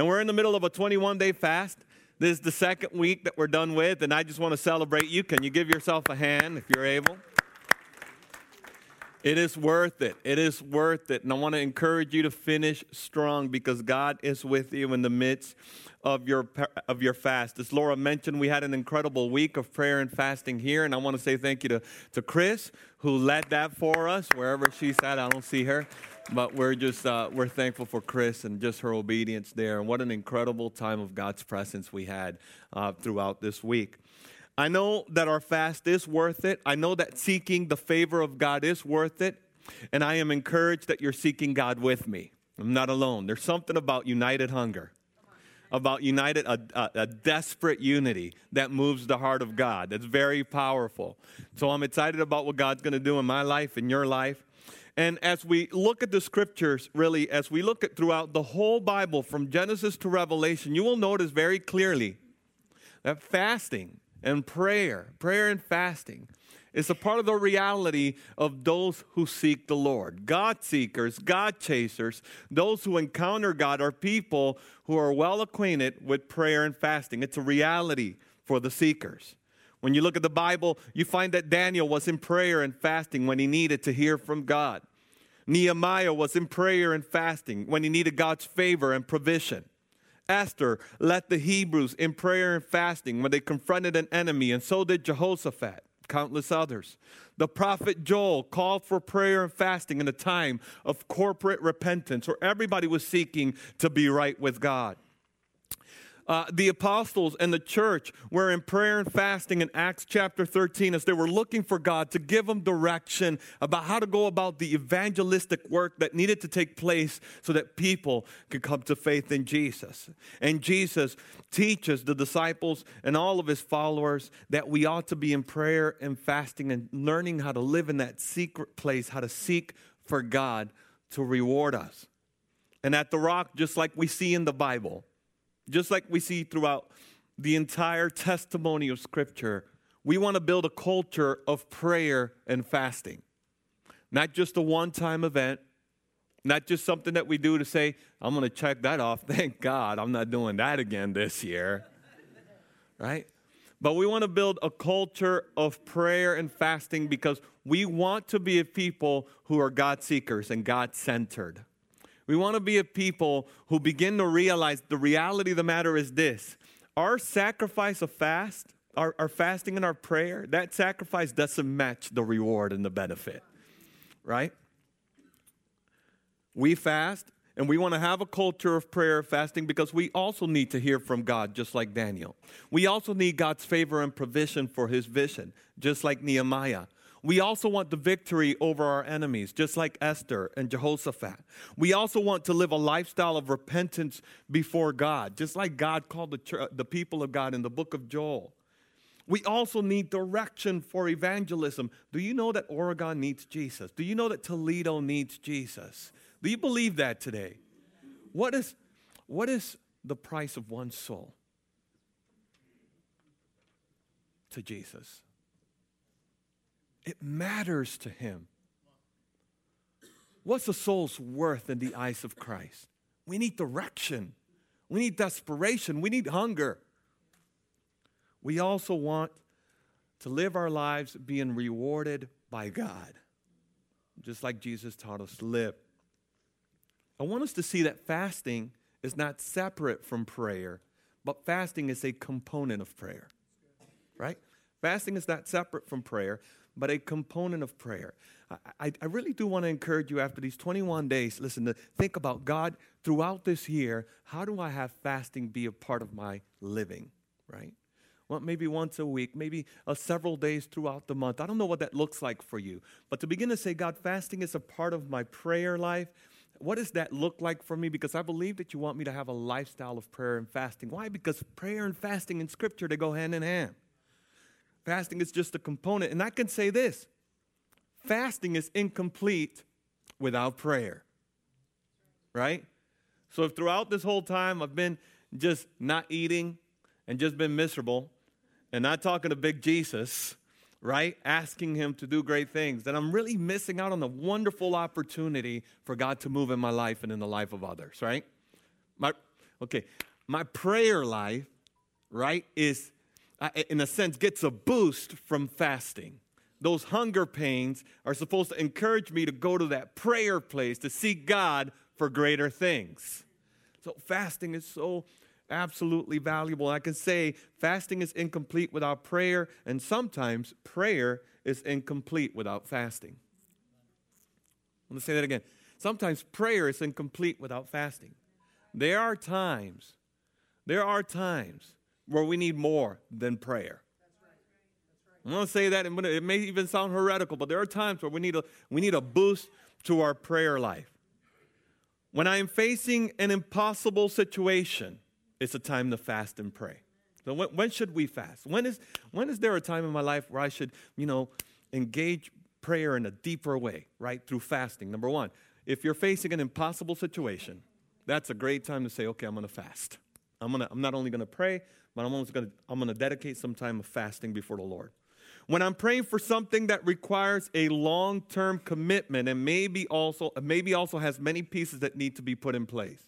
and we're in the middle of a 21-day fast. This is the second week that we're done with, and I just want to celebrate you. Can you give yourself a hand if you're able? It is worth it. It is worth it. And I want to encourage you to finish strong because God is with you in the midst of your fast. As Laura mentioned, we had an incredible week of prayer and fasting here. And I want to say thank you to Chris, who led that for us. Wherever she's at, I don't see her. But we're just we're thankful for Chris and just her obedience there. And what an incredible time of God's presence we had throughout this week. I know that our fast is worth it. I know that seeking the favor of God is worth it. And I am encouraged that you're seeking God with me. I'm not alone. There's something about united hunger, about united, a desperate unity that moves the heart of God. That's very powerful. So I'm excited about what God's going to do in my life, in your life. And as we look at the scriptures, really, as we look at throughout the whole Bible from Genesis to Revelation, you will notice very clearly that fasting and prayer and fasting is a part of the reality of those who seek the Lord. God seekers, God chasers, those who encounter God are people who are well acquainted with prayer and fasting. It's a reality for the seekers. When you look at the Bible, you find that Daniel was in prayer and fasting when he needed to hear from God. Nehemiah was in prayer and fasting when he needed God's favor and provision. Esther led the Hebrews in prayer and fasting when they confronted an enemy, and so did Jehoshaphat, countless others. The prophet Joel called for prayer and fasting in a time of corporate repentance where everybody was seeking to be right with God. The apostles and the church were in prayer and fasting in Acts chapter 13 as they were looking for God to give them direction about how to go about the evangelistic work that needed to take place so that people could come to faith in Jesus. And Jesus teaches the disciples and all of his followers that we ought to be in prayer and fasting and learning how to live in that secret place, how to seek for God to reward us. And at the rock, just like we see in the Bible, just like we see throughout the entire testimony of Scripture, we want to build a culture of prayer and fasting. Not just a one-time event, not just something that we do to say, I'm going to check that off. Thank God I'm not doing that again this year, right? But we want to build a culture of prayer and fasting because we want to be a people who are God-seekers and God-centered. We want to be a people who begin to realize the reality of the matter is this. Our sacrifice of fast, our fasting and our prayer, that sacrifice doesn't match the reward and the benefit, right? We fast, and we want to have a culture of prayer and fasting because we also need to hear from God, just like Daniel. We also need God's favor and provision for his vision, just like Nehemiah. We also want the victory over our enemies, just like Esther and Jehoshaphat. We also want to live a lifestyle of repentance before God, just like God called the people of God in the book of Joel. We also need direction for evangelism. Do you know that Oregon needs Jesus? Do you know that Toledo needs Jesus? Do you believe that today? What is the price of one soul? To Jesus. It matters to him. What's a soul's worth in the eyes of Christ? We need direction. We need desperation. We need hunger. We also want to live our lives being rewarded by God, just like Jesus taught us to live. I want us to see that fasting is not separate from prayer, but fasting is a component of prayer, right? Fasting is not separate from prayer, but a component of prayer. I really do want to encourage you after these 21 days, listen, to think about God throughout this year. How do I have fasting be a part of my living, right? Well, maybe once a week, maybe several days throughout the month. I don't know what that looks like for you, but to begin to say, God, fasting is a part of my prayer life. What does that look like for me? Because I believe that you want me to have a lifestyle of prayer and fasting. Why? Because prayer and fasting in Scripture, they go hand in hand. Fasting is just a component. And I can say this, fasting is incomplete without prayer, right? So if throughout this whole time I've been just not eating and just been miserable and not talking to big Jesus, right, asking him to do great things, then I'm really missing out on the wonderful opportunity for God to move in my life and in the life of others, right? My Okay, my prayer life, right, is, in a sense, gets a boost from fasting. Those hunger pains are supposed to encourage me to go to that prayer place to seek God for greater things. So fasting is so absolutely valuable. I can say fasting is incomplete without prayer, and sometimes prayer is incomplete without fasting. I'm going to say that again. Sometimes prayer is incomplete without fasting. There are times where we need more than prayer. I'm going to say that, and it may even sound heretical, but there are times where we need a boost to our prayer life. When I am facing an impossible situation, it's a time to fast and pray. So when should we fast? When is there a time in my life where I should, engage prayer in a deeper way, right, through fasting? Number one, if you're facing an impossible situation, that's a great time to say, okay, I'm going to fast. I'm not only going to pray, but I'm going to dedicate some time of fasting before the Lord. When I'm praying for something that requires a long-term commitment and maybe also has many pieces that need to be put in place.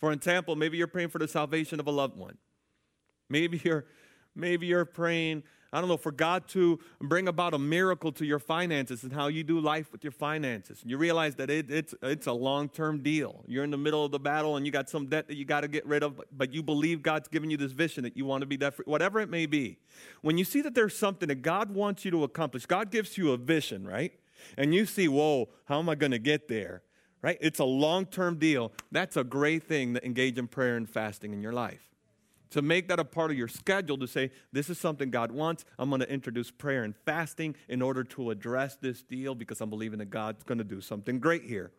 For example, maybe you're praying for the salvation of a loved one. Maybe you're praying, I don't know, for God to bring about a miracle to your finances and how you do life with your finances. And you realize that it's a long-term deal. You're in the middle of the battle and you got some debt that you got to get rid of, but you believe God's given you this vision that you want to be debt-free, whatever it may be. When you see that there's something that God wants you to accomplish, God gives you a vision, right? And you see, whoa, how am I going to get there? Right? It's a long-term deal. That's a great thing to engage in prayer and fasting in your life. To make that a part of your schedule to say, this is something God wants. I'm going to introduce prayer and fasting in order to address this deal because I'm believing that God's going to do something great here.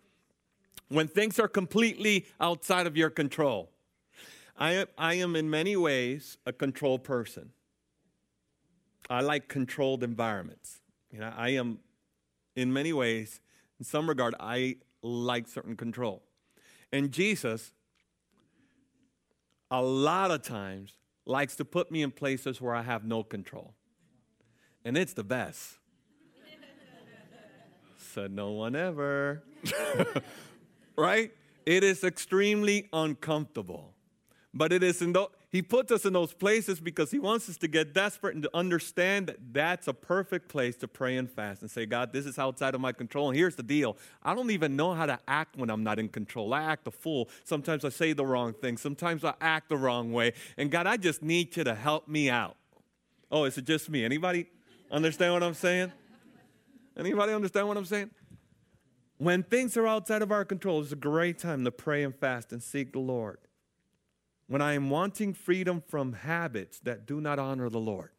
When things are completely outside of your control, I am in many ways a control person. I like controlled environments. I am in many ways, in some regard, I like certain control. And Jesus, a lot of times, likes to put me in places where I have no control. And it's the best. Said no one ever. Right? It is extremely uncomfortable. But it is he puts us in those places because he wants us to get desperate and to understand that that's a perfect place to pray and fast and say, God, this is outside of my control. And here's the deal. I don't even know how to act when I'm not in control. I act a fool. Sometimes I say the wrong thing. Sometimes I act the wrong way. And God, I just need you to help me out. Oh, is it just me? Anybody understand what I'm saying? Anybody understand what I'm saying? When things are outside of our control, it's a great time to pray and fast and seek the Lord. When I am wanting freedom from habits that do not honor the Lord.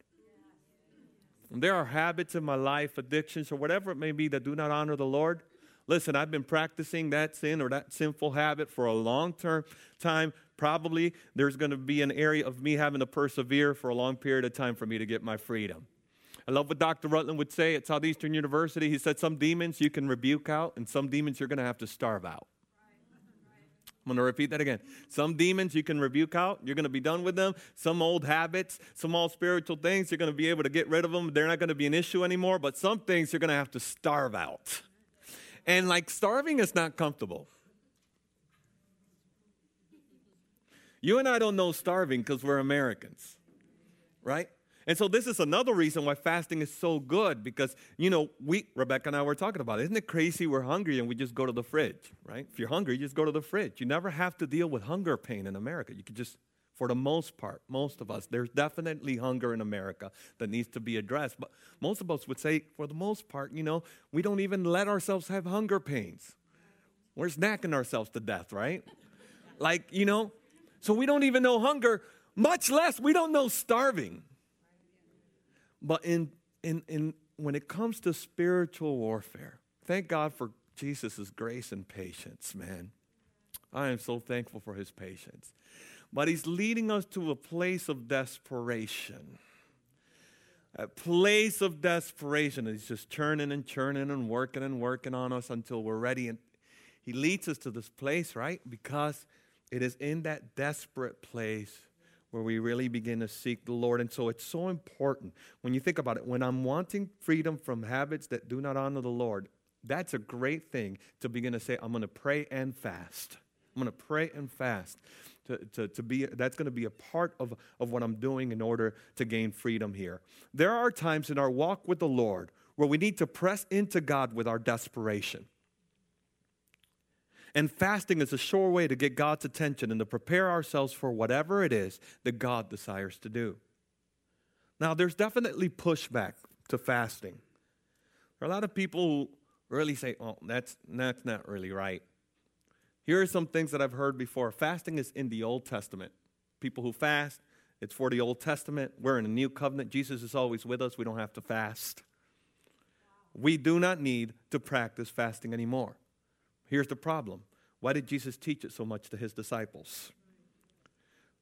And there are habits in my life, addictions, or whatever it may be that do not honor the Lord. Listen, I've been practicing that sin or that sinful habit for a long time. Probably there's going to be an area of me having to persevere for a long period of time for me to get my freedom. I love what Dr. Rutland would say at Southeastern University. He said some demons you can rebuke out, and some demons you're going to have to starve out. I'm going to repeat that again. Some demons you can rebuke out. You're going to be done with them. Some old habits, some old spiritual things, you're going to be able to get rid of them. They're not going to be an issue anymore. But some things you're going to have to starve out. And starving is not comfortable. You and I don't know starving because we're Americans, right? And so this is another reason why fasting is so good because, Rebecca and I were talking about it. Isn't it crazy we're hungry and we just go to the fridge, right? If you're hungry, you just go to the fridge. You never have to deal with hunger pain in America. You could just, for the most part, most of us, there's definitely hunger in America that needs to be addressed. But most of us would say, for the most part, we don't even let ourselves have hunger pains. We're snacking ourselves to death, right? So we don't even know hunger, much less we don't know starving. But when it comes to spiritual warfare, thank God for Jesus' grace and patience, man. I am so thankful for his patience. But he's leading us to a place of desperation. A place of desperation. He's just churning and churning and working on us until we're ready. And he leads us to this place, right? Because it is in that desperate place where we really begin to seek the Lord. And so it's so important when you think about it. When I'm wanting freedom from habits that do not honor the Lord, that's a great thing to begin to say, I'm going to pray and fast. to be, that's going to be a part of what I'm doing in order to gain freedom here. There are times in our walk with the Lord where we need to press into God with our desperation. And fasting is a sure way to get God's attention and to prepare ourselves for whatever it is that God desires to do. Now, there's definitely pushback to fasting. There are a lot of people who really say, oh, that's not really right. Here are some things that I've heard before. Fasting is in the Old Testament. People who fast, it's for the Old Testament. We're in a new covenant. Jesus is always with us. We don't have to fast. We do not need to practice fasting anymore. Here's the problem. Why did Jesus teach it so much to his disciples?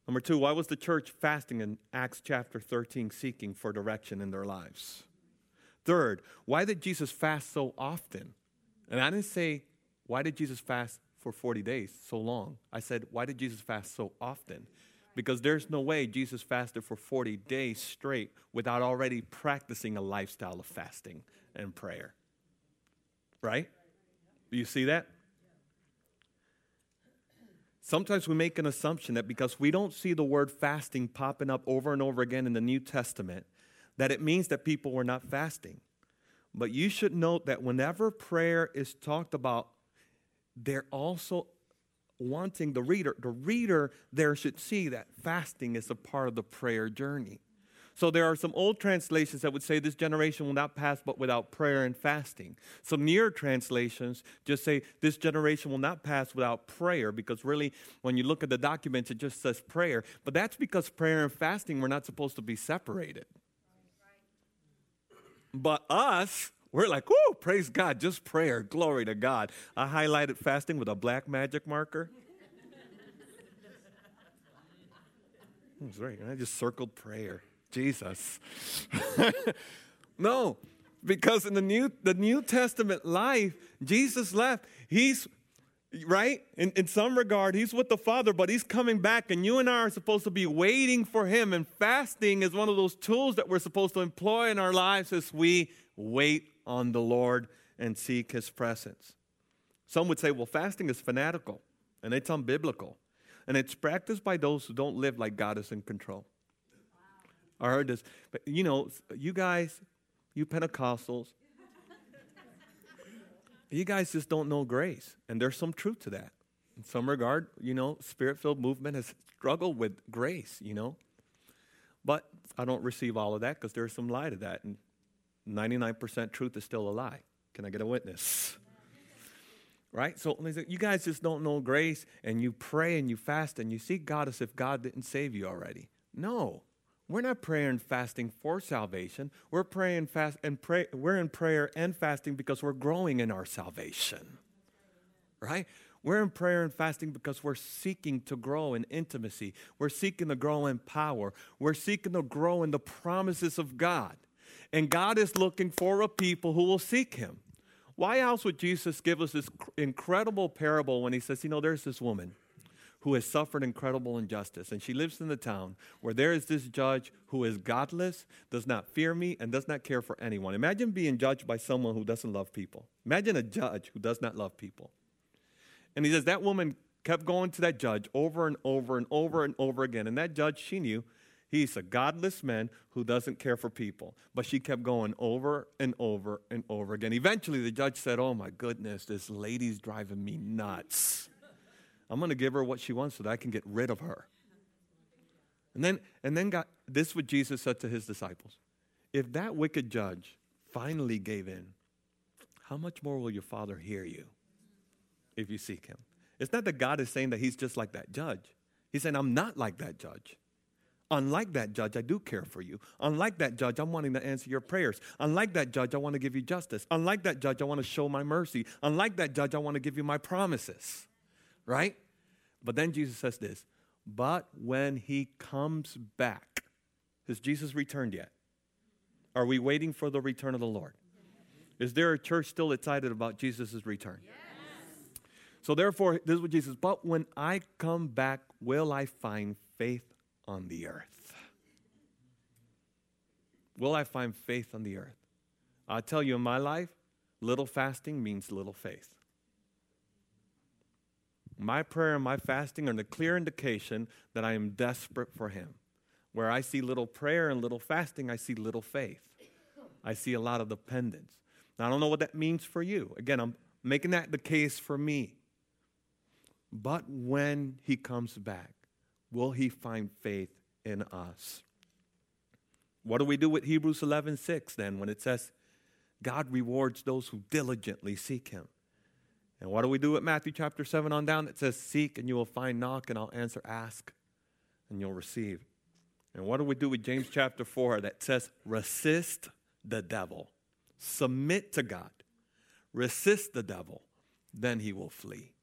Number two, why was the church fasting in Acts chapter 13, seeking for direction in their lives? Third, why did Jesus fast so often? And I didn't say, why did Jesus fast for 40 days, so long? I said, why did Jesus fast so often? Because there's no way Jesus fasted for 40 days straight without already practicing a lifestyle of fasting and prayer. Right? Do you see that? Sometimes we make an assumption that because we don't see the word fasting popping up over and over again in the New Testament, that it means that people were not fasting. But you should note that whenever prayer is talked about, they're also wanting the reader there should see that fasting is a part of the prayer journey. So there are some old translations that would say this generation will not pass but without prayer and fasting. Some newer translations just say this generation will not pass without prayer, because really when you look at the documents, it just says prayer. But that's because prayer and fasting were not supposed to be separated. But us, we're like, whoo, praise God, just prayer, glory to God. I highlighted fasting with a black magic marker. That's right, I just circled prayer. Jesus. No, because in the New Testament life, Jesus left. He's, right, in some regard, he's with the Father, but he's coming back, and you and I are supposed to be waiting for him, and fasting is one of those tools that we're supposed to employ in our lives as we wait on the Lord and seek his presence. Some would say, well, fasting is fanatical, and it's unbiblical, and it's practiced by those who don't live like God is in control. Wow. I heard this, but you know, you guys, you Pentecostals, you guys just don't know grace, and there's some truth to that. In some regard, you know, spirit-filled movement has struggled with grace, you know, but I don't receive all of that because there's some lie to that, and 99% truth is still a lie. Can I get a witness? Right? So you guys just don't know grace, and you pray and you fast and you seek God as if God didn't save you already. No, we're not praying and fasting for salvation. We're praying fast and pray. We're in prayer and fasting because we're growing in our salvation. Right? We're in prayer and fasting because we're seeking to grow in intimacy. We're seeking to grow in power. We're seeking to grow in the promises of God. And God is looking for a people who will seek him. Why else would Jesus give us this incredible parable when he says, you know, there's this woman who has suffered incredible injustice, and she lives in the town where there is this judge who is godless, does not fear me, and does not care for anyone. Imagine being judged by someone who doesn't love people. Imagine a judge who does not love people. And he says that woman kept going to that judge over and over and over and over again. And that judge, she knew, he's a godless man who doesn't care for people. But she kept going over and over and over again. Eventually, the judge said, oh, my goodness, this lady's driving me nuts. I'm going to give her what she wants so that I can get rid of her. And then God, this is what Jesus said to his disciples. If that wicked judge finally gave in, how much more will your Father hear you if you seek him? It's not that God is saying that he's just like that judge. He's saying, I'm not like that judge. Unlike that judge, I do care for you. Unlike that judge, I'm wanting to answer your prayers. Unlike that judge, I want to give you justice. Unlike that judge, I want to show my mercy. Unlike that judge, I want to give you my promises. Right? But then Jesus says this, but when he comes back, has Jesus returned yet? Are we waiting for the return of the Lord? Is there a church still excited about Jesus' return? Yes. So therefore, this is what Jesus, but when I come back, will I find faith on the earth? Will I find faith on the earth? I tell you, in my life, little fasting means little faith. My prayer and my fasting are the clear indication that I am desperate for him. Where I see little prayer and little fasting, I see little faith. I see a lot of dependence. Now, I don't know what that means for you. Again, I'm making that the case for me. But when he comes back, will he find faith in us? What do we do with Hebrews 11:6 then when it says, God rewards those who diligently seek him? And what do we do with Matthew chapter 7 on down? It says, seek and you will find, knock and I'll answer, ask and you'll receive. And what do we do with James chapter 4 that says, resist the devil, submit to God, resist the devil, then he will flee.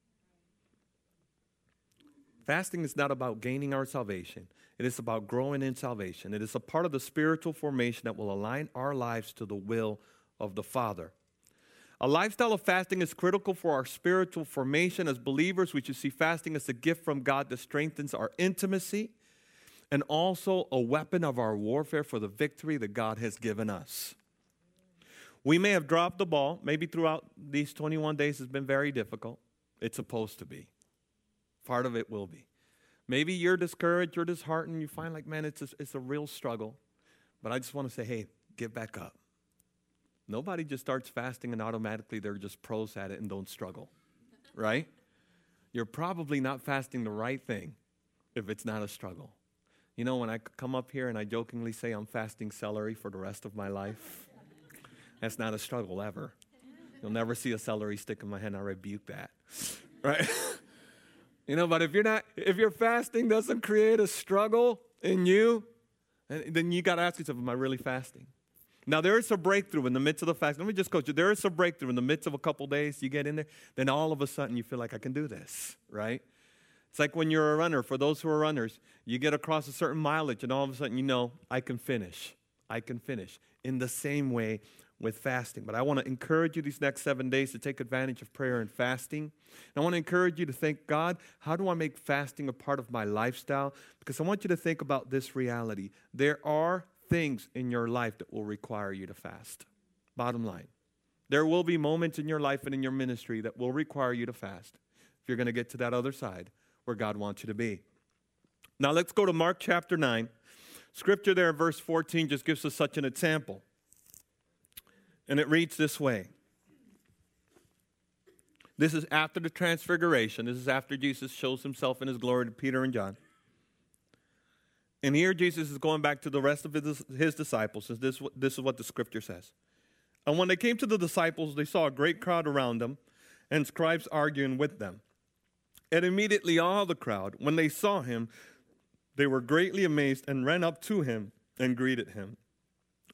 Fasting is not about gaining our salvation. It is about growing in salvation. It is a part of the spiritual formation that will align our lives to the will of the Father. A lifestyle of fasting is critical for our spiritual formation. As believers, we should see fasting as a gift from God that strengthens our intimacy and also a weapon of our warfare for the victory that God has given us. We may have dropped the ball. Maybe throughout these 21 days has been very difficult. It's supposed to be. Part of it will be. Maybe you're discouraged, you're disheartened, you find like, man, it's a real struggle. But I just want to say, hey, get back up. Nobody just starts fasting and automatically they're just pros at it and don't struggle, right? You're probably not fasting the right thing if it's not a struggle. You know, when I come up here and I jokingly say I'm fasting celery for the rest of my life, that's not a struggle ever. You'll never see a celery stick in my hand. I rebuke that, right? You know, but if your fasting doesn't create a struggle in you, then you got to ask yourself, am I really fasting? Now, there is a breakthrough in the midst of the fast. Let me just coach you. There is a breakthrough in the midst of a couple days. You get in there, then all of a sudden you feel like I can do this, right? It's like when you're a runner. For those who are runners, you get across a certain mileage, and all of a sudden you know, I can finish. I can finish. In the same way with fasting. But I want to encourage you these next 7 days to take advantage of prayer and fasting. And I want to encourage you to thank God, how do I make fasting a part of my lifestyle? Because I want you to think about this reality. There are things in your life that will require you to fast. Bottom line, there will be moments in your life and in your ministry that will require you to fast if you're going to get to that other side where God wants you to be. Now let's go to Mark chapter 9. Scripture there in verse 14 just gives us such an example. And it reads this way. This is after the transfiguration. This is after Jesus shows himself in his glory to Peter and John. And here Jesus is going back to the rest of his disciples. This is what the scripture says. And when they came to the disciples, they saw a great crowd around them and scribes arguing with them. And immediately all the crowd, when they saw him, they were greatly amazed and ran up to him and greeted him.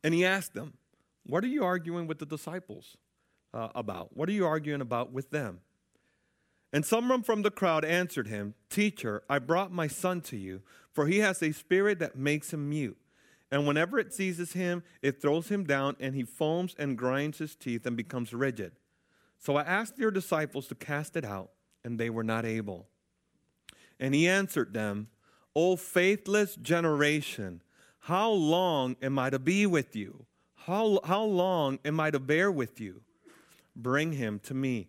And he asked them, what are you arguing with the disciples about? What are you arguing about with them? And someone from the crowd answered him, Teacher, I brought my son to you, for he has a spirit that makes him mute. And whenever it seizes him, it throws him down, and he foams and grinds his teeth and becomes rigid. So I asked your disciples to cast it out, and they were not able. And he answered them, O faithless generation, how long am I to be with you? How long am I to bear with you? Bring him to me.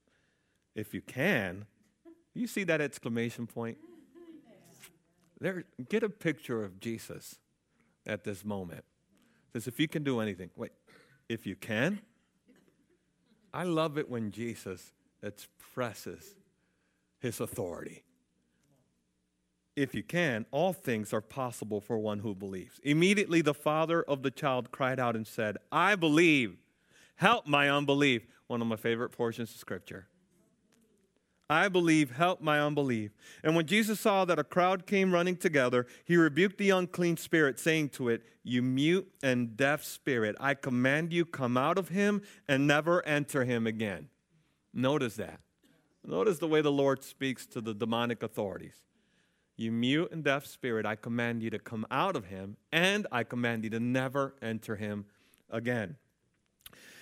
if you can, you see that exclamation point? There, get a picture of Jesus at this moment. It says, if you can do anything. Wait, if you can? I love it when Jesus expresses his authority. If you can, all things are possible for one who believes. Immediately the father of the child cried out and said, I believe, help my unbelief. One of my favorite portions of scripture. I believe, help my unbelief. And when Jesus saw that a crowd came running together, he rebuked the unclean spirit, saying to it, you mute and deaf spirit, I command you, come out of him and never enter him again. Notice that. Notice the way the Lord speaks to the demonic authorities. You mute and deaf spirit, I command you to come out of him, and I command you to never enter him again.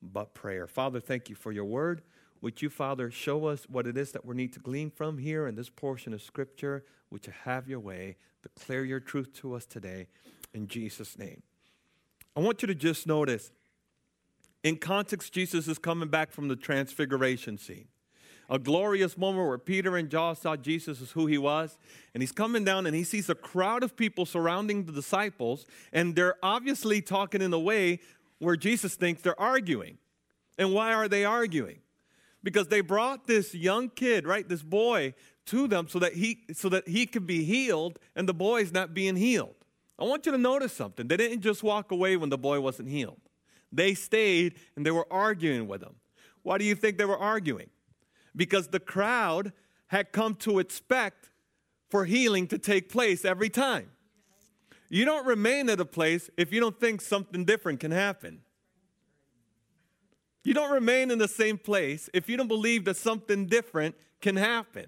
but prayer. Father, thank you for your word. Would you, Father, show us what it is that we need to glean from here in this portion of Scripture? Would you have your way? Declare your truth to us today in Jesus' name. I want you to just notice, in context, Jesus is coming back from the transfiguration scene. A glorious moment where Peter and John saw Jesus as who he was. And he's coming down and he sees a crowd of people surrounding the disciples. And they're obviously talking in a way where Jesus thinks they're arguing. And why are they arguing? Because they brought this young kid, right, this boy, to them so that he could be healed, and the boy's not being healed. I want you to notice something. They didn't just walk away when the boy wasn't healed. They stayed and they were arguing with him. Why do you think they were arguing? Because the crowd had come to expect for healing to take place every time. You don't remain at a place if you don't think something different can happen. You don't remain in the same place if you don't believe that something different can happen.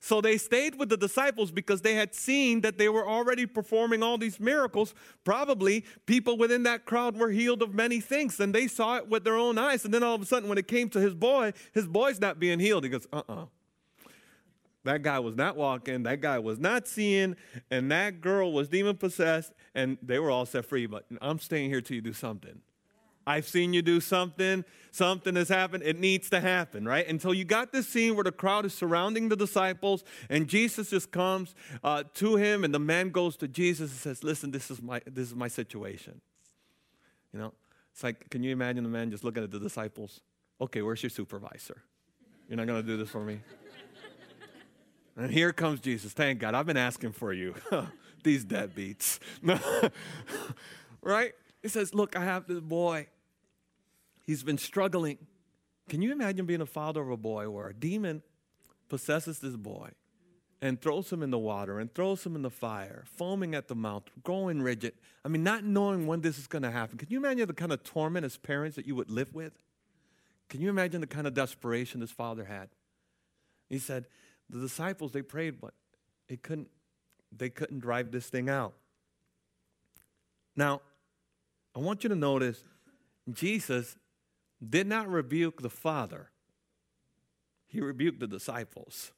So they stayed with the disciples because they had seen that they were already performing all these miracles. Probably people within that crowd were healed of many things, and they saw it with their own eyes. And then all of a sudden, when it came to his boy's not being healed. He goes, that guy was not walking, that guy was not seeing, and that girl was demon-possessed, and they were all set free. But I'm staying here till you do something. I've seen you do something. Something has happened. It needs to happen, right? Until you got this scene where the crowd is surrounding the disciples, and Jesus just comes to him, and the man goes to Jesus and says, "Listen, this is my situation." You know, it's like, can you imagine the man just looking at the disciples? Okay, where's your supervisor? You're not gonna do this for me. And here comes Jesus. Thank God, I've been asking for you. These deadbeats, right? He says, "Look, I have this boy. He's been struggling." Can you imagine being a father of a boy where a demon possesses this boy and throws him in the water and throws him in the fire, foaming at the mouth, growing rigid? I mean, not knowing when this is going to happen. Can you imagine the kind of torment as parents that you would live with? Can you imagine the kind of desperation this father had? He said, the disciples, they prayed, but they couldn't drive this thing out. Now, I want you to notice Jesus did not rebuke the Father. He rebuked the disciples.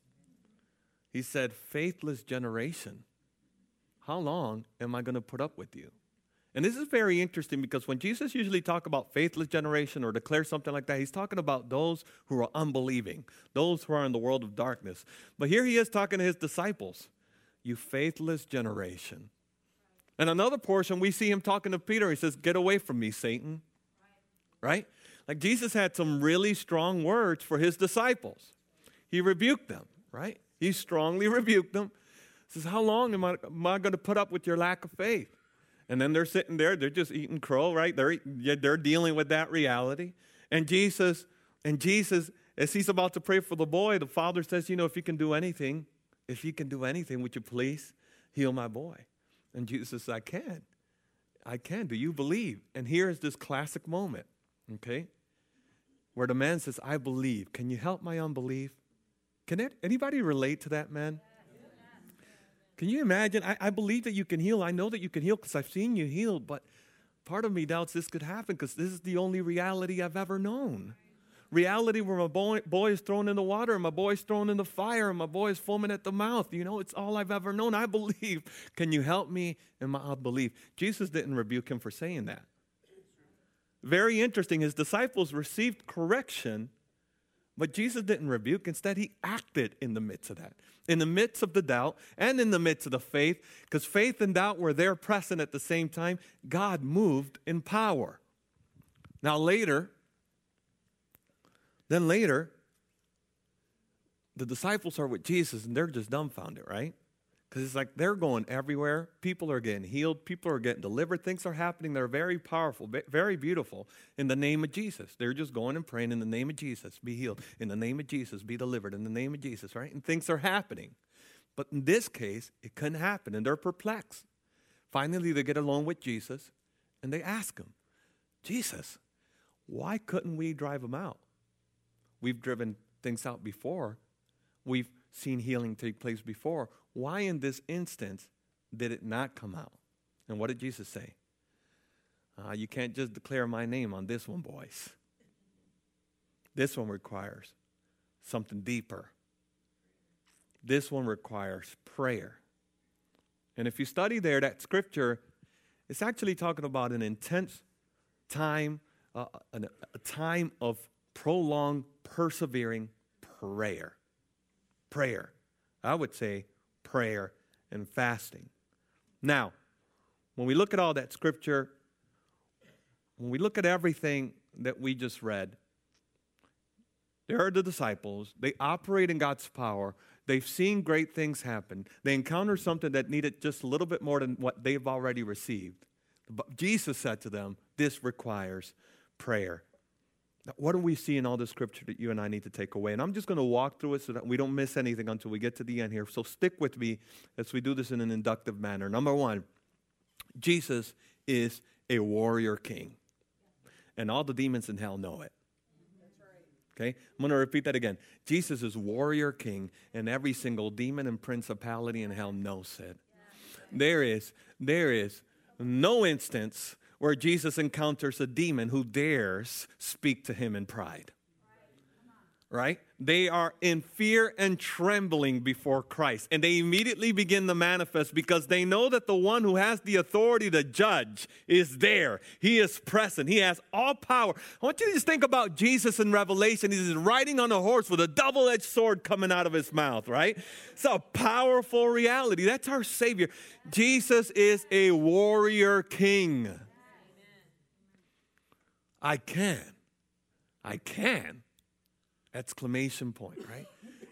He said, faithless generation, how long am I going to put up with you? And this is very interesting because when Jesus usually talks about faithless generation or declares something like that, he's talking about those who are unbelieving, those who are in the world of darkness. But here he is talking to his disciples, you faithless generation. And another portion, we see him talking to Peter. He says, get away from me, Satan. Right? Like Jesus had some really strong words for his disciples. He rebuked them, right? He strongly rebuked them. He says, how long am I going to put up with your lack of faith? And then they're sitting there. They're just eating crow, right? They're dealing with that reality. And Jesus, as he's about to pray for the boy, the father says, if you can do anything, would you please heal my boy? And Jesus says, I can. Do you believe? And here is this classic moment, okay, where the man says, I believe. Can you help my unbelief? Can anybody relate to that man? Can you imagine? I believe that you can heal. I know that you can heal because I've seen you healed. But part of me doubts this could happen because this is the only reality I've ever known. Reality where my boy is thrown in the water, and my boy is thrown in the fire, and my boy is foaming at the mouth. You know, it's all I've ever known. I believe. Can you help me in my unbelief? Jesus didn't rebuke him for saying that. Very interesting. His disciples received correction, but Jesus didn't rebuke. Instead, he acted in the midst of that, in the midst of the doubt and in the midst of the faith, because faith and doubt were there present at the same time. God moved in power. Then later, the disciples are with Jesus, and they're just dumbfounded, right? Because it's like they're going everywhere. People are getting healed. People are getting delivered. Things are happening. They're very powerful, very beautiful in the name of Jesus. They're just going and praying in the name of Jesus, be healed. In the name of Jesus, be delivered. In the name of Jesus, right? And things are happening. But in this case, it couldn't happen, and they're perplexed. Finally, they get along with Jesus, and they ask him, Jesus, why couldn't we drive them out? We've driven things out before. We've seen healing take place before. Why in this instance did it not come out? And what did Jesus say? You can't just declare my name on this one, boys. This one requires something deeper. This one requires prayer. And if you study there, that scripture, it's actually talking about an intense time, a time of prolonged, persevering prayer. Prayer. I would say prayer and fasting. Now, when we look at all that scripture, when we look at everything that we just read, there are the disciples. They operate in God's power. They've seen great things happen. They encounter something that needed just a little bit more than what they've already received. But Jesus said to them, this requires prayer. Now, what do we see in all the scripture that you and I need to take away? And I'm just going to walk through it so that we don't miss anything until we get to the end here. So stick with me as we do this in an inductive manner. Number one, Jesus is a warrior king. And all the demons in hell know it. Okay? I'm going to repeat that again. Jesus is warrior king, and every single demon and principality in hell knows it. There is no instance where Jesus encounters a demon who dares speak to him in pride. Right? They are in fear and trembling before Christ, and they immediately begin to manifest because they know that the one who has the authority to judge is there. He is present. He has all power. I want you to just think about Jesus in Revelation. He's riding on a horse with a double-edged sword coming out of his mouth, right? It's a powerful reality. That's our Savior. Jesus is a warrior king. I can, exclamation point, right?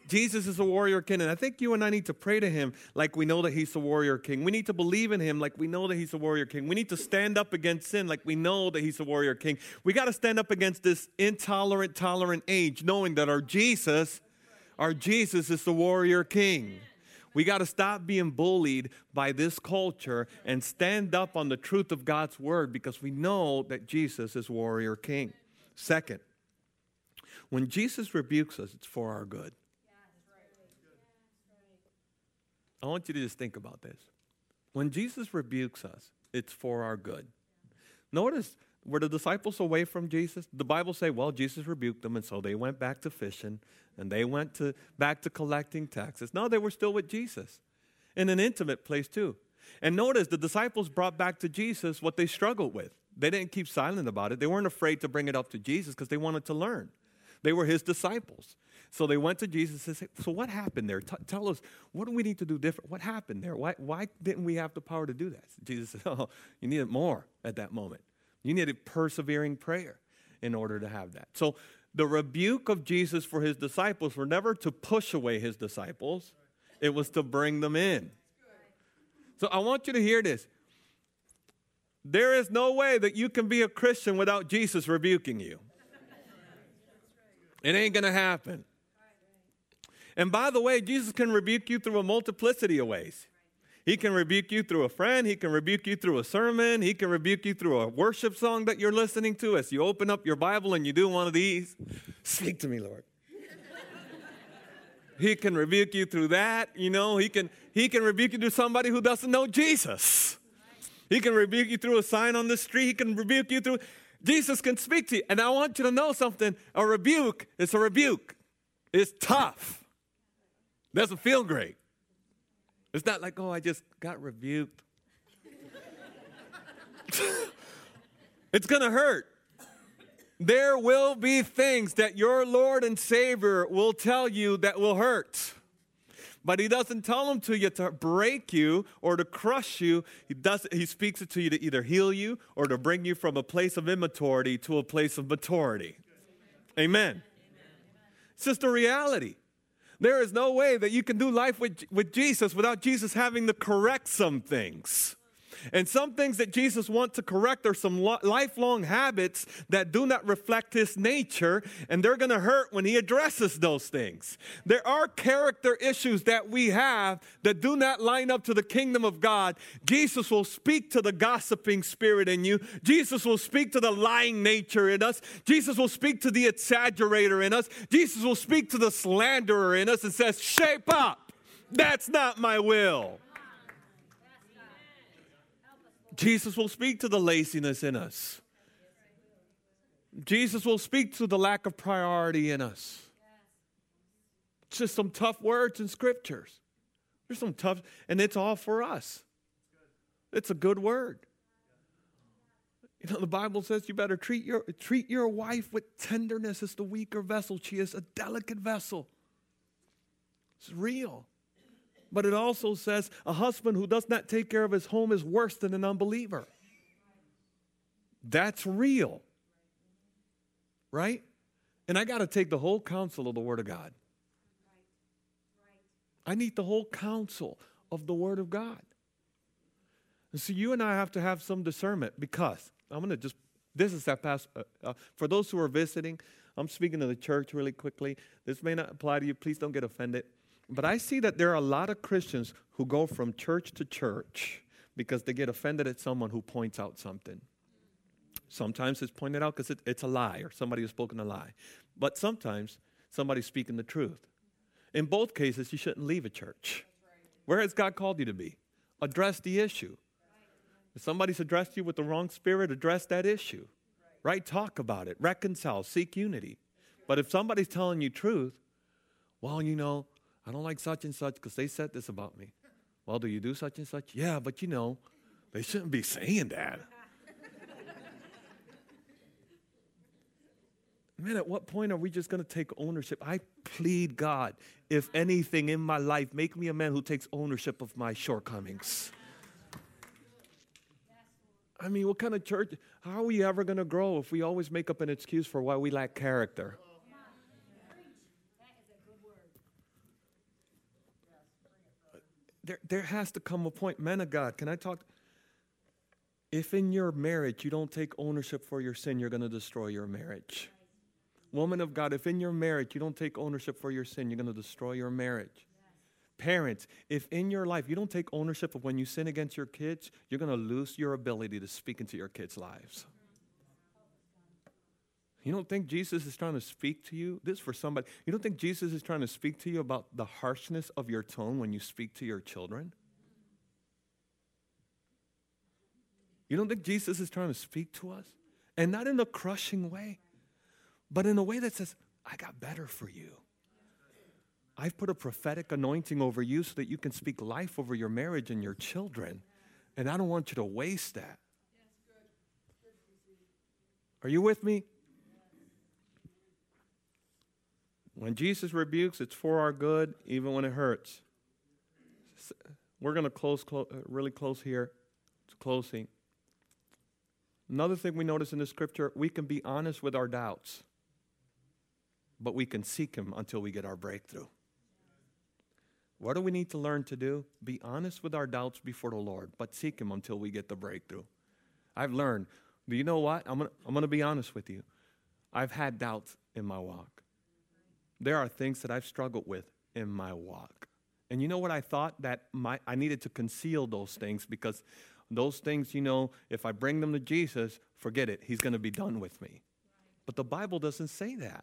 Jesus is a warrior king, and I think you and I need to pray to him like we know that he's a warrior king. We need to believe in him like we know that he's a warrior king. We need to stand up against sin like we know that he's a warrior king. We got to stand up against this intolerant, tolerant age, knowing that our Jesus is the warrior king. We got to stop being bullied by this culture and stand up on the truth of God's word because we know that Jesus is warrior king. Second, when Jesus rebukes us, it's for our good. I want you to just think about this. When Jesus rebukes us, it's for our good. Notice, were the disciples away from Jesus? The Bible says, well, Jesus rebuked them, and so they went back to fishing, and they went back to collecting taxes. No, they were still with Jesus in an intimate place too. And notice the disciples brought back to Jesus what they struggled with. They didn't keep silent about it. They weren't afraid to bring it up to Jesus because they wanted to learn. They were his disciples. So they went to Jesus and said, so what happened there? Tell us, what do we need to do different? What happened there? Why didn't we have the power to do that? Jesus said, oh, you needed more at that moment. You needed persevering prayer in order to have that. So the rebuke of Jesus for his disciples were never to push away his disciples. It was to bring them in. So I want you to hear this. There is no way that you can be a Christian without Jesus rebuking you. It ain't going to happen. And by the way, Jesus can rebuke you through a multiplicity of ways. He can rebuke you through a friend. He can rebuke you through a sermon. He can rebuke you through a worship song that you're listening to as you open up your Bible and you do one of these. Speak to me, Lord. He can rebuke you through that. You know, he can rebuke you through somebody who doesn't know Jesus. He can rebuke you through a sign on the street. He can rebuke you through. Jesus can speak to you. And I want you to know something. A rebuke is a rebuke. It's tough. It doesn't feel great. It's not like, oh, I just got rebuked. It's going to hurt. There will be things that your Lord and Savior will tell you that will hurt. But he doesn't tell them to you to break you or to crush you. He speaks it to you to either heal you or to bring you from a place of immaturity to a place of maturity. Amen. It's just a reality. There is no way that you can do life with Jesus without Jesus having to correct some things. And some things that Jesus wants to correct are some lifelong habits that do not reflect his nature, and they're going to hurt when he addresses those things. There are character issues that we have that do not line up to the kingdom of God. Jesus will speak to the gossiping spirit in you. Jesus will speak to the lying nature in us. Jesus will speak to the exaggerator in us. Jesus will speak to the slanderer in us and says, shape up. That's not my will. Jesus will speak to the laziness in us. Jesus will speak to the lack of priority in us. It's just some tough words in scriptures. There's some tough, and it's all for us. It's a good word. You know, the Bible says you better treat your wife with tenderness as the weaker vessel. She is a delicate vessel. It's real. But it also says a husband who does not take care of his home is worse than an unbeliever. That's real. Right? And I got to take the whole counsel of the Word of God. I need the whole counsel of the Word of God. And so you and I have to have some discernment, because I'm going to just, this is that past, for those who are visiting, I'm speaking to the church really quickly. This may not apply to you. Please don't get offended. But I see that there are a lot of Christians who go from church to church because they get offended at someone who points out something. Sometimes it's pointed out because it's a lie, or somebody has spoken a lie. But sometimes somebody's speaking the truth. In both cases, you shouldn't leave a church. Where has God called you to be? Address the issue. If somebody's addressed you with the wrong spirit, address that issue. Right? Talk about it. Reconcile. Seek unity. But if somebody's telling you truth, well, you know, I don't like such and such because they said this about me. Well, do you do such and such? Yeah, but you know, they shouldn't be saying that. Man, at what point are we just going to take ownership? I plead, God, if anything in my life, make me a man who takes ownership of my shortcomings. I mean, what kind of church? How are we ever going to grow if we always make up an excuse for why we lack character? There has to come a point, man of God, can I talk? If in your marriage you don't take ownership for your sin, you're going to destroy your marriage. Woman of God, if in your marriage you don't take ownership for your sin, you're going to destroy your marriage. Parents, if in your life you don't take ownership of when you sin against your kids, you're going to lose your ability to speak into your kids' lives. You don't think Jesus is trying to speak to you? This is for somebody. You don't think Jesus is trying to speak to you about the harshness of your tone when you speak to your children? You don't think Jesus is trying to speak to us? And not in a crushing way, but in a way that says, I got better for you. I've put a prophetic anointing over you so that you can speak life over your marriage and your children. And I don't want you to waste that. Are you with me? When Jesus rebukes, it's for our good, even when it hurts. We're going to close here. It's closing. Another thing we notice in the scripture, we can be honest with our doubts, but we can seek him until we get our breakthrough. What do we need to learn to do? Be honest with our doubts before the Lord, but seek him until we get the breakthrough. I've learned, do you know what? I'm going to be honest with you. I've had doubts in my walk. There are things that I've struggled with in my walk. And you know what I thought? That I needed to conceal those things, because those things, you know, if I bring them to Jesus, forget it. He's going to be done with me. But the Bible doesn't say that.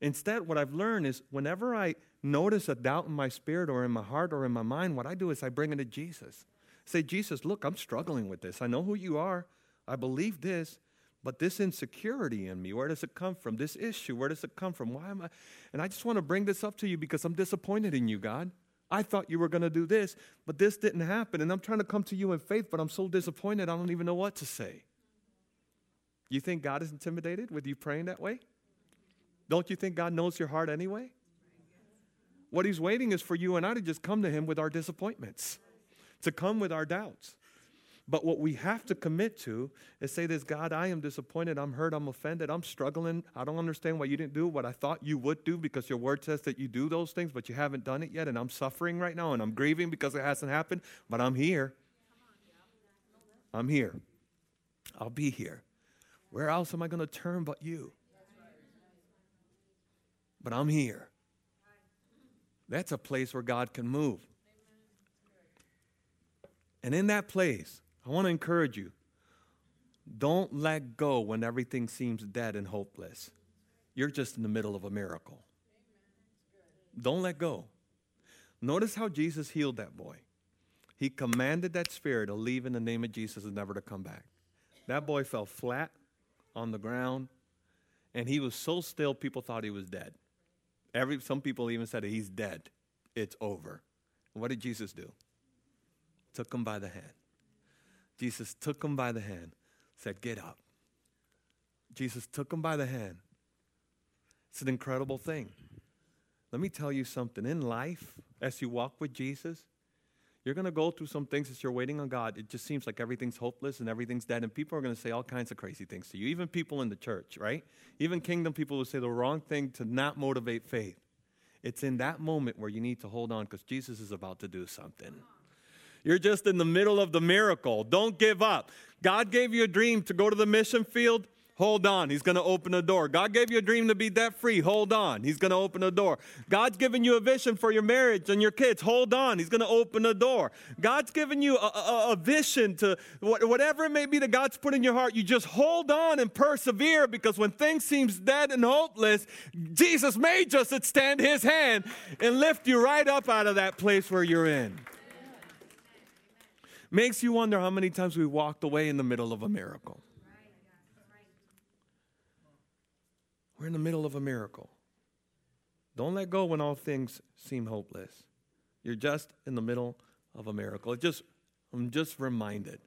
Instead, what I've learned is whenever I notice a doubt in my spirit or in my heart or in my mind, what I do is I bring it to Jesus. Say, Jesus, look, I'm struggling with this. I know who you are. I believe this. But this insecurity in me, where does it come from? This issue, where does it come from? Why am I? And I just want to bring this up to you because I'm disappointed in you, God. I thought you were going to do this, but this didn't happen. And I'm trying to come to you in faith, but I'm so disappointed I don't even know what to say. You think God is intimidated with you praying that way? Don't you think God knows your heart anyway? What he's waiting is for you and I to just come to him with our disappointments, to come with our doubts. But what we have to commit to is say this: God, I am disappointed, I'm hurt, I'm offended, I'm struggling. I don't understand why you didn't do what I thought you would do, because your word says that you do those things, but you haven't done it yet, and I'm suffering right now, and I'm grieving because it hasn't happened, but I'm here. I'm here. I'll be here. Where else am I going to turn but you? But I'm here. That's a place where God can move. And in that place, I want to encourage you, don't let go when everything seems dead and hopeless. You're just in the middle of a miracle. Don't let go. Notice how Jesus healed that boy. He commanded that spirit to leave in the name of Jesus and never to come back. That boy fell flat on the ground, and he was so still people thought he was dead. Some people even said, he's dead. It's over. And what did Jesus do? Took him by the hand. Jesus took him by the hand, said, get up. Jesus took him by the hand. It's an incredible thing. Let me tell you something. In life, as you walk with Jesus, you're going to go through some things as you're waiting on God. It just seems like everything's hopeless and everything's dead, and people are going to say all kinds of crazy things to you, even people in the church, right? Even kingdom people will say the wrong thing to not motivate faith. It's in that moment where you need to hold on, because Jesus is about to do something. You're just in the middle of the miracle. Don't give up. God gave you a dream to go to the mission field. Hold on. He's going to open a door. God gave you a dream to be debt-free. Hold on. He's going to open a door. God's given you a vision for your marriage and your kids. Hold on. He's going to open a door. God's given you a vision to whatever it may be that God's put in your heart. You just hold on and persevere, because when things seem dead and hopeless, Jesus may just extend his hand and lift you right up out of that place where you're in. Makes you wonder how many times we walked away in the middle of a miracle. We're in the middle of a miracle. Don't let go when all things seem hopeless. You're just in the middle of a miracle. I'm just reminded.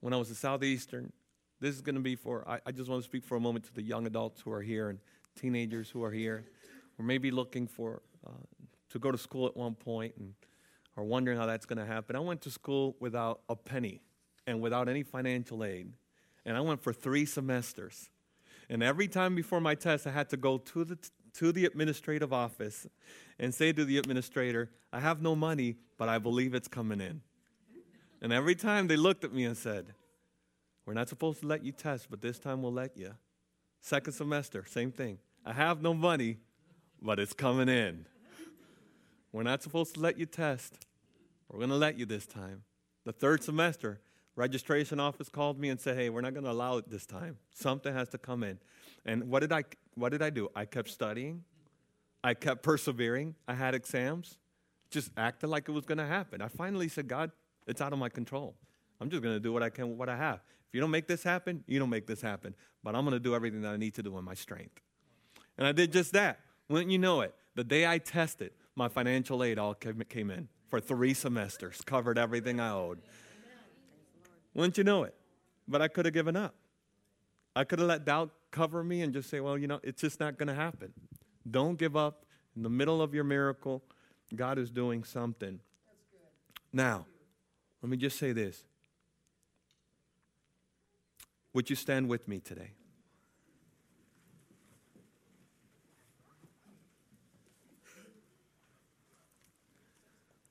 When I was at Southeastern, this is going to be for, I just want to speak for a moment to the young adults who are here and teenagers who are here, or maybe looking for to go to school at one point and are wondering how that's going to happen. I went to school without a penny and without any financial aid. And I went for 3 semesters. And every time before my test, I had to go to the administrative office and say to the administrator, I have no money, but I believe it's coming in. And every time they looked at me and said, we're not supposed to let you test, but this time we'll let you. 2nd semester, same thing. I have no money, but it's coming in. We're not supposed to let you test. We're going to let you this time. The 3rd semester, registration office called me and said, hey, we're not going to allow it this time. Something has to come in. And what did I do? I kept studying. I kept persevering. I had exams. Just acted like it was going to happen. I finally said, God, it's out of my control. I'm just going to do what I can with what I have. If you don't make this happen, you don't make this happen. But I'm going to do everything that I need to do in my strength. And I did just that. Wouldn't you know it? The day I tested, my financial aid all came in for 3 semesters, covered everything I owed. Wouldn't you know it? But I could have given up. I could have let doubt cover me and just say, well, you know, it's just not going to happen. Don't give up. In the middle of your miracle, God is doing something. Now, let me just say this. Would you stand with me today?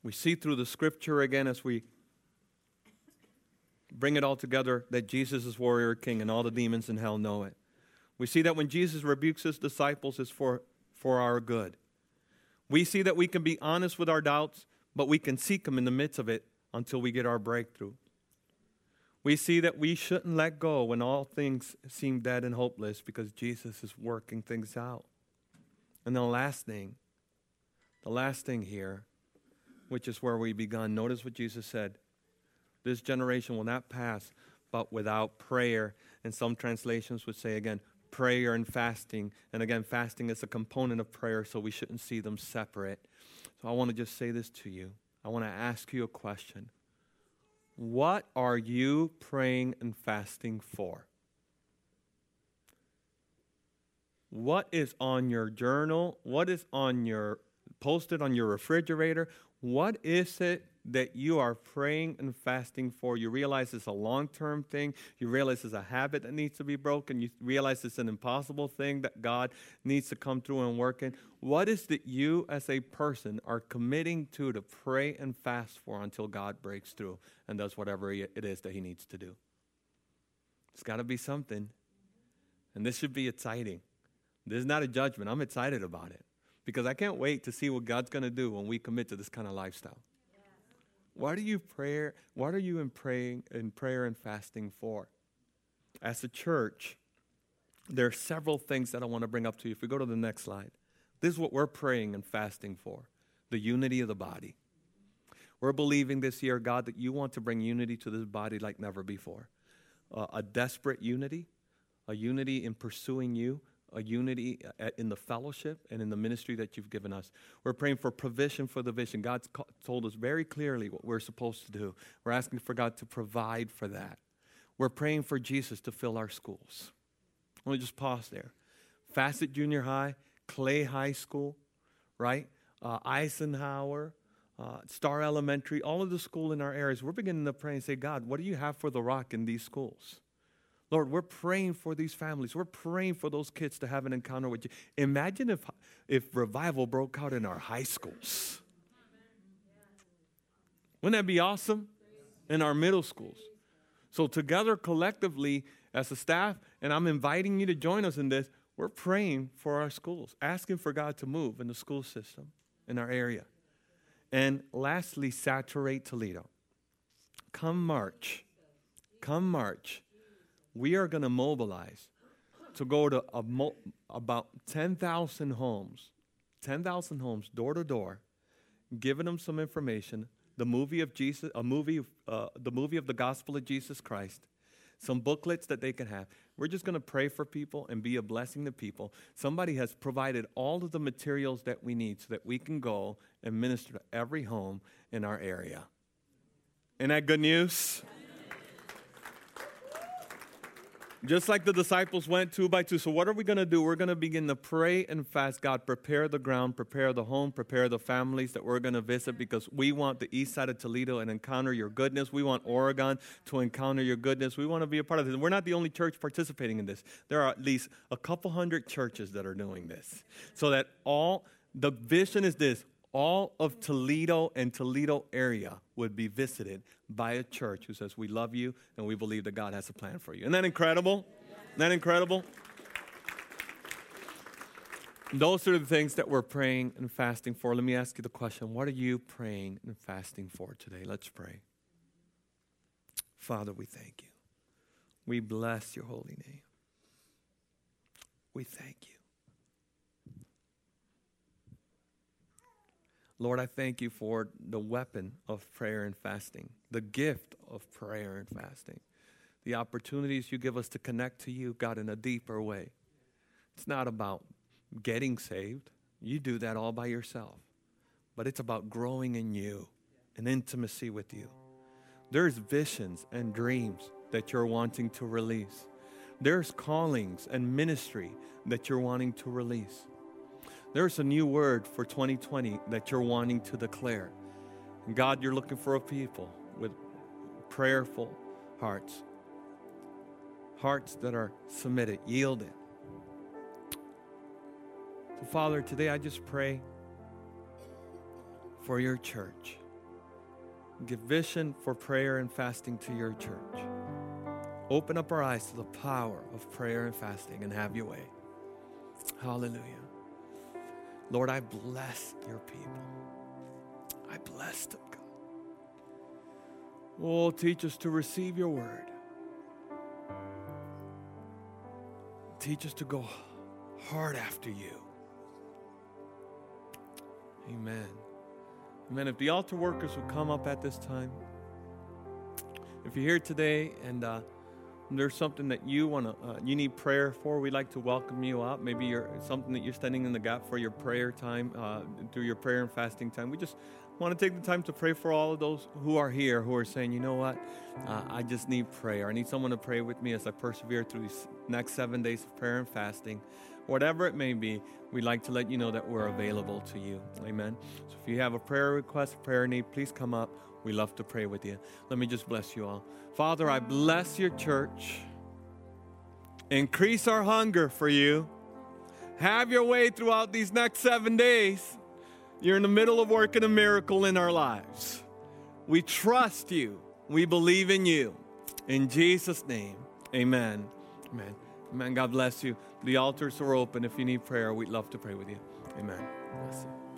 We see through the scripture again as we bring it all together that Jesus is warrior king and all the demons in hell know it. We see that when Jesus rebukes his disciples, it's for our good. We see that we can be honest with our doubts, but we can seek him in the midst of it until we get our breakthrough. We see that we shouldn't let go when all things seem dead and hopeless, because Jesus is working things out. And the last thing here, which is where we begun. Notice what Jesus said. This generation will not pass, but without prayer. And some translations would say, again, prayer and fasting. And again, fasting is a component of prayer, so we shouldn't see them separate. So I want to just say this to you. I want to ask you a question. What are you praying and fasting for? What is on your journal? What is on your post-it on your refrigerator? What is it that you are praying and fasting for. You realize it's a long-term thing. You realize it's a habit that needs to be broken. You realize it's an impossible thing that God needs to come through and work in. What is that you as a person are committing to pray and fast for until God breaks through and does whatever it is that he needs to do? It's got to be something. And this should be exciting. This is not a judgment. I'm excited about it because I can't wait to see what God's going to do when we commit to this kind of lifestyle. Yeah. What are you in prayer and fasting for? As a church, there are several things that I want to bring up to you. If we go to the next slide, this is what we're praying and fasting for, the unity of the body. We're believing this year, God, that you want to bring unity to this body like never before. A desperate unity, a unity in pursuing you, a unity in the fellowship and in the ministry that you've given us. We're praying for provision for the vision. God's told us very clearly what we're supposed to do. We're asking for God to provide for that. We're praying for Jesus to fill our schools. Let me just pause there. Facet Junior High, Clay High School, right? Eisenhower, Star Elementary, all of the school in our areas. We're beginning to pray and say, God, what do you have for the rock in these schools? Lord, we're praying for these families. We're praying for those kids to have an encounter with you. Imagine if revival broke out in our high schools. Wouldn't that be awesome? In our middle schools. So together, collectively, as a staff, and I'm inviting you to join us in this, we're praying for our schools, asking for God to move in the school system in our area. And lastly, saturate Toledo. Come March. We are going to mobilize to go to about 10,000 homes, door to door, giving them some information, the movie of the gospel of Jesus Christ, some booklets that they can have. We're just going to pray for people and be a blessing to people. Somebody has provided all of the materials that we need so that we can go and minister to every home in our area. Isn't that good news? Just like the disciples went 2 by 2. So what are we going to do? We're going to begin to pray and fast. God, prepare the ground, prepare the home, prepare the families that we're going to visit, because we want the east side of Toledo and encounter your goodness. We want Oregon to encounter your goodness. We want to be a part of this. We're not the only church participating in this. There are at least a couple hundred churches that are doing this. So that all the vision is this: all of Toledo and Toledo area would be visited by a church who says, we love you and we believe that God has a plan for you. Isn't that incredible? Yeah. Isn't that incredible? Those are the things that we're praying and fasting for. Let me ask you the question, what are you praying and fasting for today? Let's pray. Father, we thank you. We bless your holy name. We thank you. Lord, I thank you for the weapon of prayer and fasting, the gift of prayer and fasting, the opportunities you give us to connect to you, God, in a deeper way. It's not about getting saved. You do that all by yourself. But it's about growing in you and intimacy with you. There's visions and dreams that you're wanting to release. There's callings and ministry that you're wanting to release. There's a new word for 2020 that you're wanting to declare. And God, you're looking for a people with prayerful hearts, hearts that are submitted, yielded. So, Father, today I just pray for your church. Give vision for prayer and fasting to your church. Open up our eyes to the power of prayer and fasting and have your way. Hallelujah. Lord, I bless your people. I bless them, God. Oh, teach us to receive your word. Teach us to go hard after you. Amen. Amen. If the altar workers will come up at this time. If you're here today and there's something that you want to, you need prayer for, we'd like to welcome you up. Maybe you're something that you're standing in the gap for your prayer time, through your prayer and fasting time. We just want to take the time to pray for all of those who are here, who are saying, you know what, I just need prayer. I need someone to pray with me as I persevere through these next 7 days of prayer and fasting. Whatever it may be, we'd like to let you know that we're available to you. Amen. So if you have a prayer request, prayer need, please come up. We love to pray with you. Let me just bless you all. Father, I bless your church. Increase our hunger for you. Have your way throughout these next 7 days. You're in the middle of working a miracle in our lives. We trust you. We believe in you. In Jesus' name, amen. Amen. Amen. God bless you. The altars are open. If you need prayer, we'd love to pray with you. Amen. Bless you.